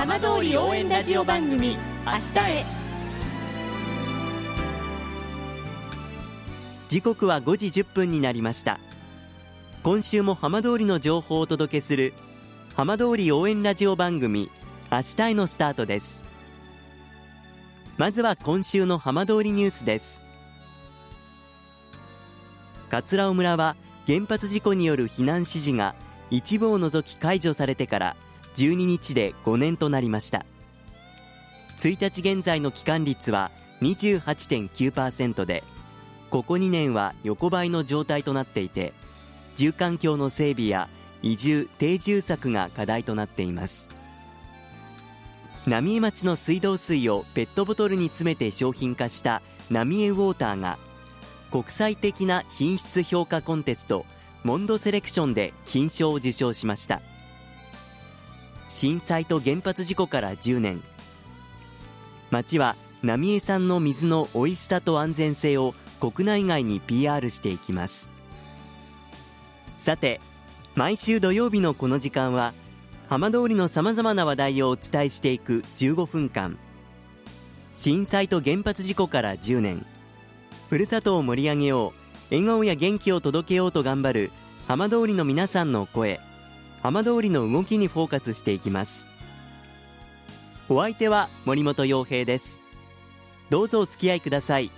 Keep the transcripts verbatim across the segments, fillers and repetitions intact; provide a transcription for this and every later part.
浜通り応援ラジオ番組明日へ。時刻はごじじゅっぷんになりました。今週も浜通りの情報をお届けする浜通り応援ラジオ番組明日へのスタートです。まずは今週の浜通りニュースです。葛尾村は原発事故による避難指示が一部を除き解除されてからじゅうににちでごねんとなりました。ついたち現在の帰還率は にじゅうはちてんきゅうパーセント で、ここにねんは横ばいの状態となっていて、住環境の整備や移住・定住策が課題となっています。浪江町の水道水をペットボトルに詰めて商品化した浪江ウォーターが国際的な品質評価コンテストモンドセレクションで金賞を受賞しました。震災と原発事故からじゅうねん、町は浪江産の水の美味しさと安全性を国内外に ピーアール していきます。さて、毎週土曜日のこの時間は浜通りのさまざまな話題をお伝えしていくじゅうごふんかん、震災と原発事故からじゅうねん、ふるさとを盛り上げよう、笑顔や元気を届けようと頑張る浜通りの皆さんの声、浜通りの動きにフォーカスしていきます。お相手は森本陽平です。どうぞお付き合いください。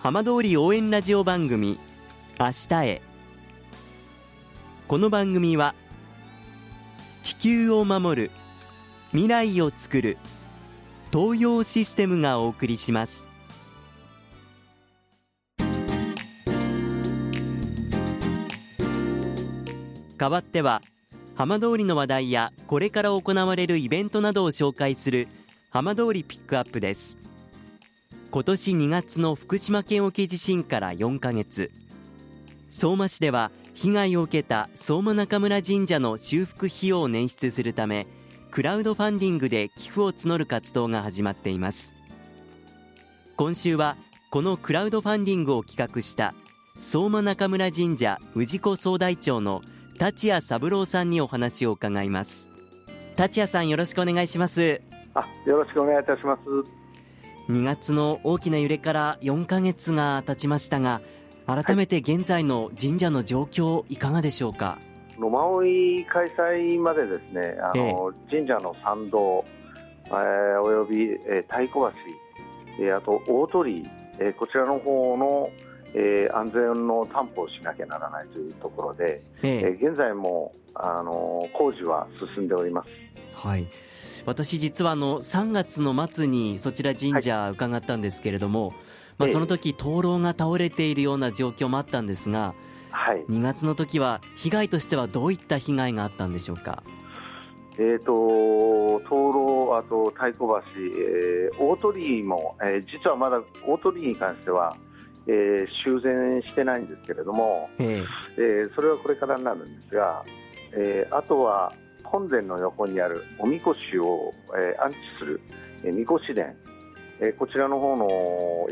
浜通り応援ラジオ番組明日へ。この番組は地球を守る、未来をつくる東洋システムがお送りします。代わっては浜通りの話題やこれから行われるイベントなどを紹介する浜通りピックアップです。今年にがつの福島県沖地震からよんかげつ、相馬市では被害を受けた相馬中村神社の修復費用を捻出するためクラウドファンディングで寄付を募る活動が始まっています。今週はこのクラウドファンディングを企画した相馬中村神社氏子総代長の立谷三郎さんにお話を伺います。立谷さん、よろしくお願いします。あ、よろしくお願いいたします。にがつの大きな揺れからよんかげつが経ちましたが、改めて現在の神社の状況いかがでしょうか。はい、野馬追開催までですね、あの、ええ、神社の参道、えー、および、えー、太鼓橋、えー、あと大鳥居、えー、こちらの方のえー、安全の担保をしなきゃならないというところで、えー、現在も、あのー、工事は進んでおります。はい、私実はあのさんがつの末にそちら神社伺ったんですけれども、はい、まあ、その時灯籠が倒れているような状況もあったんですが、はい、にがつの時は被害としてはどういった被害があったんでしょうか。えー、と灯籠、あと太鼓橋、えー、大鳥居も、えー、実はまだ大鳥居に関してはえー、修繕してないんですけれども、えー、それはこれからになるんですが、えー、あとは本殿の横にあるおみこしを、えー、安置する、えー、みこし殿、えー、こちらの方の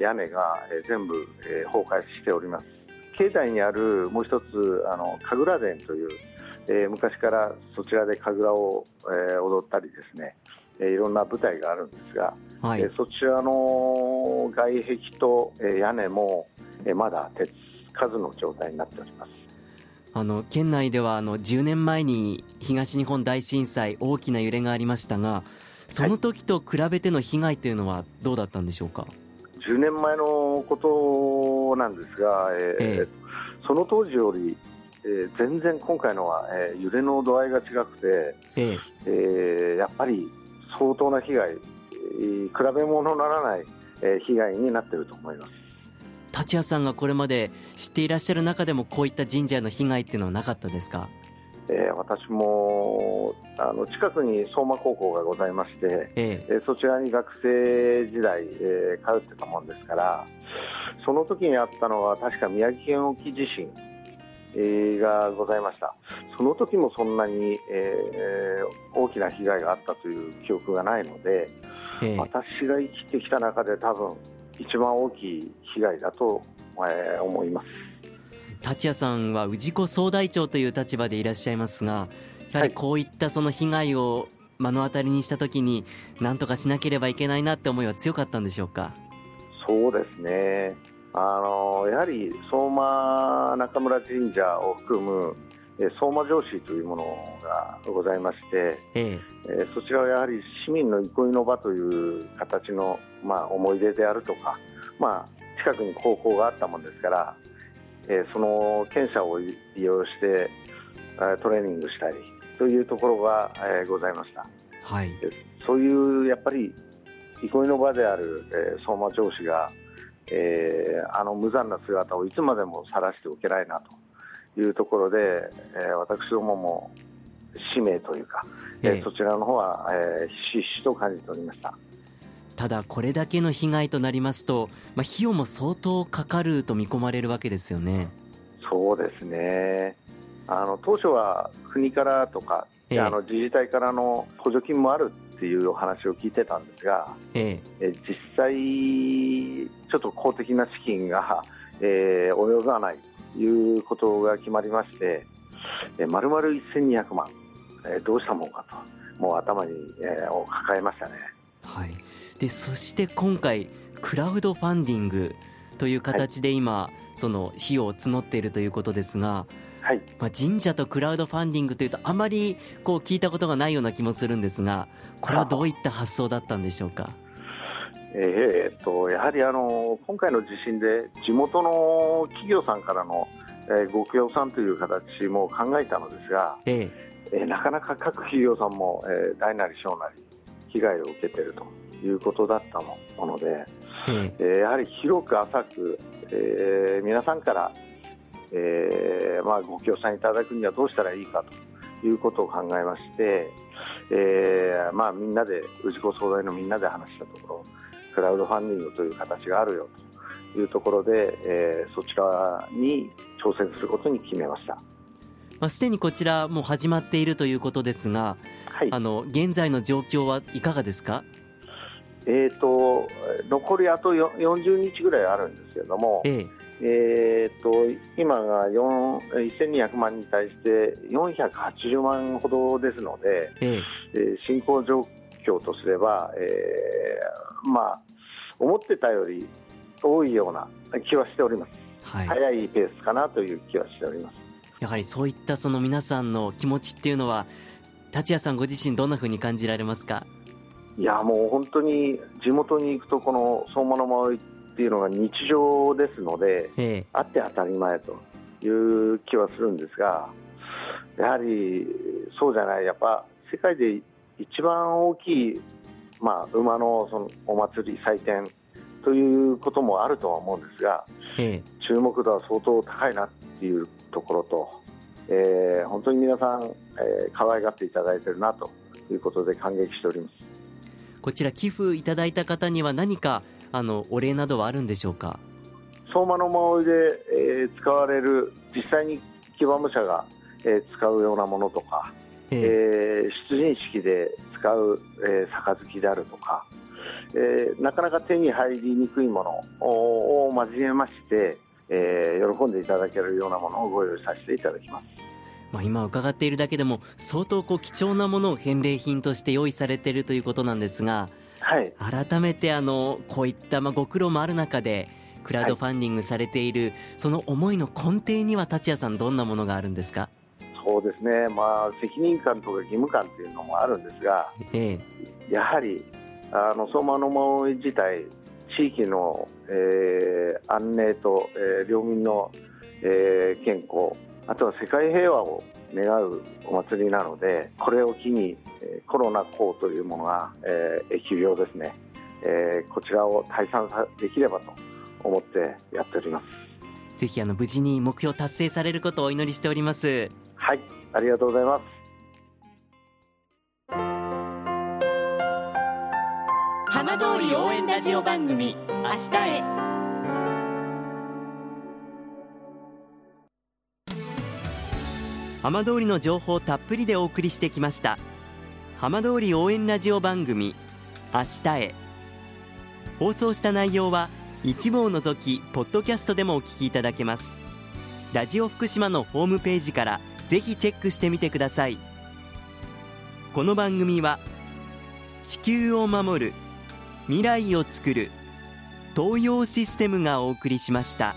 屋根が、えー、全部、えー、崩壊しております。境内にあるもう一つあの神楽殿という、えー、昔からそちらで神楽を、えー、踊ったりですね、えー、いろんな舞台があるんですが、はい、えー、そちらの外壁と、えー、屋根も、えー、まだ手つかずの状態になっております。あの県内ではあのじゅうねんまえに東日本大震災、大きな揺れがありましたが、その時と比べての被害というのはどうだったんでしょうか。はい、じゅうねんまえのことなんですが、えーえー、その当時よりえー、全然今回のは、えー、揺れの度合いが違くて、えええー、やっぱり相当な被害、えー、比べ物にならない、えー、被害になっていると思います。立谷さんがこれまで知っていらっしゃる中でもこういった神社の被害っていうのはなかったですか。えー、私もあの近くに相馬高校がございまして、えええー、そちらに学生時代、えー、通ってたもんですから、その時にあったのは確か宮城県沖地震がございました。その時もそんなに、えー、大きな被害があったという記憶がないので、えー、私が生きてきた中で多分一番大きい被害だと、えー、思います。立谷さんは氏子総代長という立場でいらっしゃいますが、やはりこういったその被害を目の当たりにした時に何とかしなければいけないなって思いは強かったんでしょうか？そうですね、あのやはり相馬中村神社を含む相馬城市というものがございまして、ええ、そちらはやはり市民の憩いの場という形の、まあ、思い出であるとか、まあ、近くに高校があったもんですから、えー、その県舎を利用してトレーニングしたりというところが、えー、ございました、はい、そういうやっぱり憩いの場である、えー、相馬城市が、えー、あの無残な姿をいつまでも晒しておけないなというところで、えー、私どもも使命というか、えー、そちらの方は、えー、ひしひしと感じておりました。ただこれだけの被害となりますと、まあ、費用も相当かかると見込まれるわけですよね。そうですね、あの当初は国からとか、えー、あの自治体からの補助金もあるっていうお話を聞いてたんですが、えー、実際ちょっと公的な資金が、えー、及ばないいうことが決まりまして、え丸々せんにひゃくまん、えどうしたもんかともう頭に、えー、を抱えましたね、はい、でそして今回クラウドファンディングという形で今、はい、その費用を募っているということですが、はい、まあ、神社とクラウドファンディングというとあまりこう聞いたことがないような気もするんですが、これはどういった発想だったんでしょうか？えー、っとやはりあの今回の地震で地元の企業さんからの、えー、ご協賛という形も考えたのですが、えーえー、なかなか各企業さんも、えー、大なり小なり被害を受けているということだったもので、えーえー、やはり広く浅く、えー、皆さんから、えーまあ、ご協賛いただくにはどうしたらいいかということを考えまして、えーまあ、みんなで氏子総代のみんなで話したところ、クラウドファンディングという形があるよというところで、えー、そちらに挑戦することに決めました。まあ、すでにこちらもう始まっているということですが、はい、あの現在の状況はいかがですか？えー、と残りあとよんじゅうにちぐらいあるんですけれども、えーえー、と今がせんにひゃくまんに対してよんひゃくはちじゅうまんほどですので、えーえー、進行状況とすれば、えーまあ、思ってたより多いような気はしております、はい、早いペースかなという気はしております。やはりそういったその皆さんの気持ちっていうのは達也さんご自身どんな風に感じられますか？いやもう本当に地元に行くとこの相馬の周りっていうのが日常ですので、えー、あって当たり前という気はするんですが、やはりそうじゃない、やっぱ世界で一番大きい、まあ、馬 の, そのお祭り祭典ということもあるとは思うんですが、ええ、注目度は相当高いなっていうところと、えー、本当に皆さん、えー、可愛がっていただいてるなということで感激しております。こちら寄付いただいた方には何かあのお礼などはあるんでしょうか？相馬の守りで、えー、使われる実際に騎馬武者が、えー、使うようなものとか、えー、出陣式で使う、えー、杯であるとか、えー、なかなか手に入りにくいものを交えまして、えー、喜んでいただけるようなものをご用意させていただきます。まあ、今伺っているだけでも相当こう貴重なものを返礼品として用意されているということなんですが、はい、改めてあのこういったまあご苦労もある中でクラウドファンディングされている、はい、その思いの根底には達也さんどんなものがあるんですか？そうですね、まあ、責任感とか義務感というのもあるんですが、ええ、やはりあの相馬の守り自体地域の、えー、安寧と、えー、領民の、えー、健康、あとは世界平和を願うお祭りなので、これを機にコロナ禍というものが、えー、疫病ですね、えー、こちらを退散できればと思ってやっております。ぜひあの無事に目標達成されることをお祈りしております。はい、ありがとうございます。浜通り応援ラジオ番組明日へ。浜通りの情報をたっぷりでお送りしてきました。浜通り応援ラジオ番組明日へ。放送した内容は一部を除きポッドキャストでもお聞きいただけます。ラジオ福島のホームページからぜひチェックしてみてください。この番組は地球を守る未来をつくる東洋システムがお送りしました。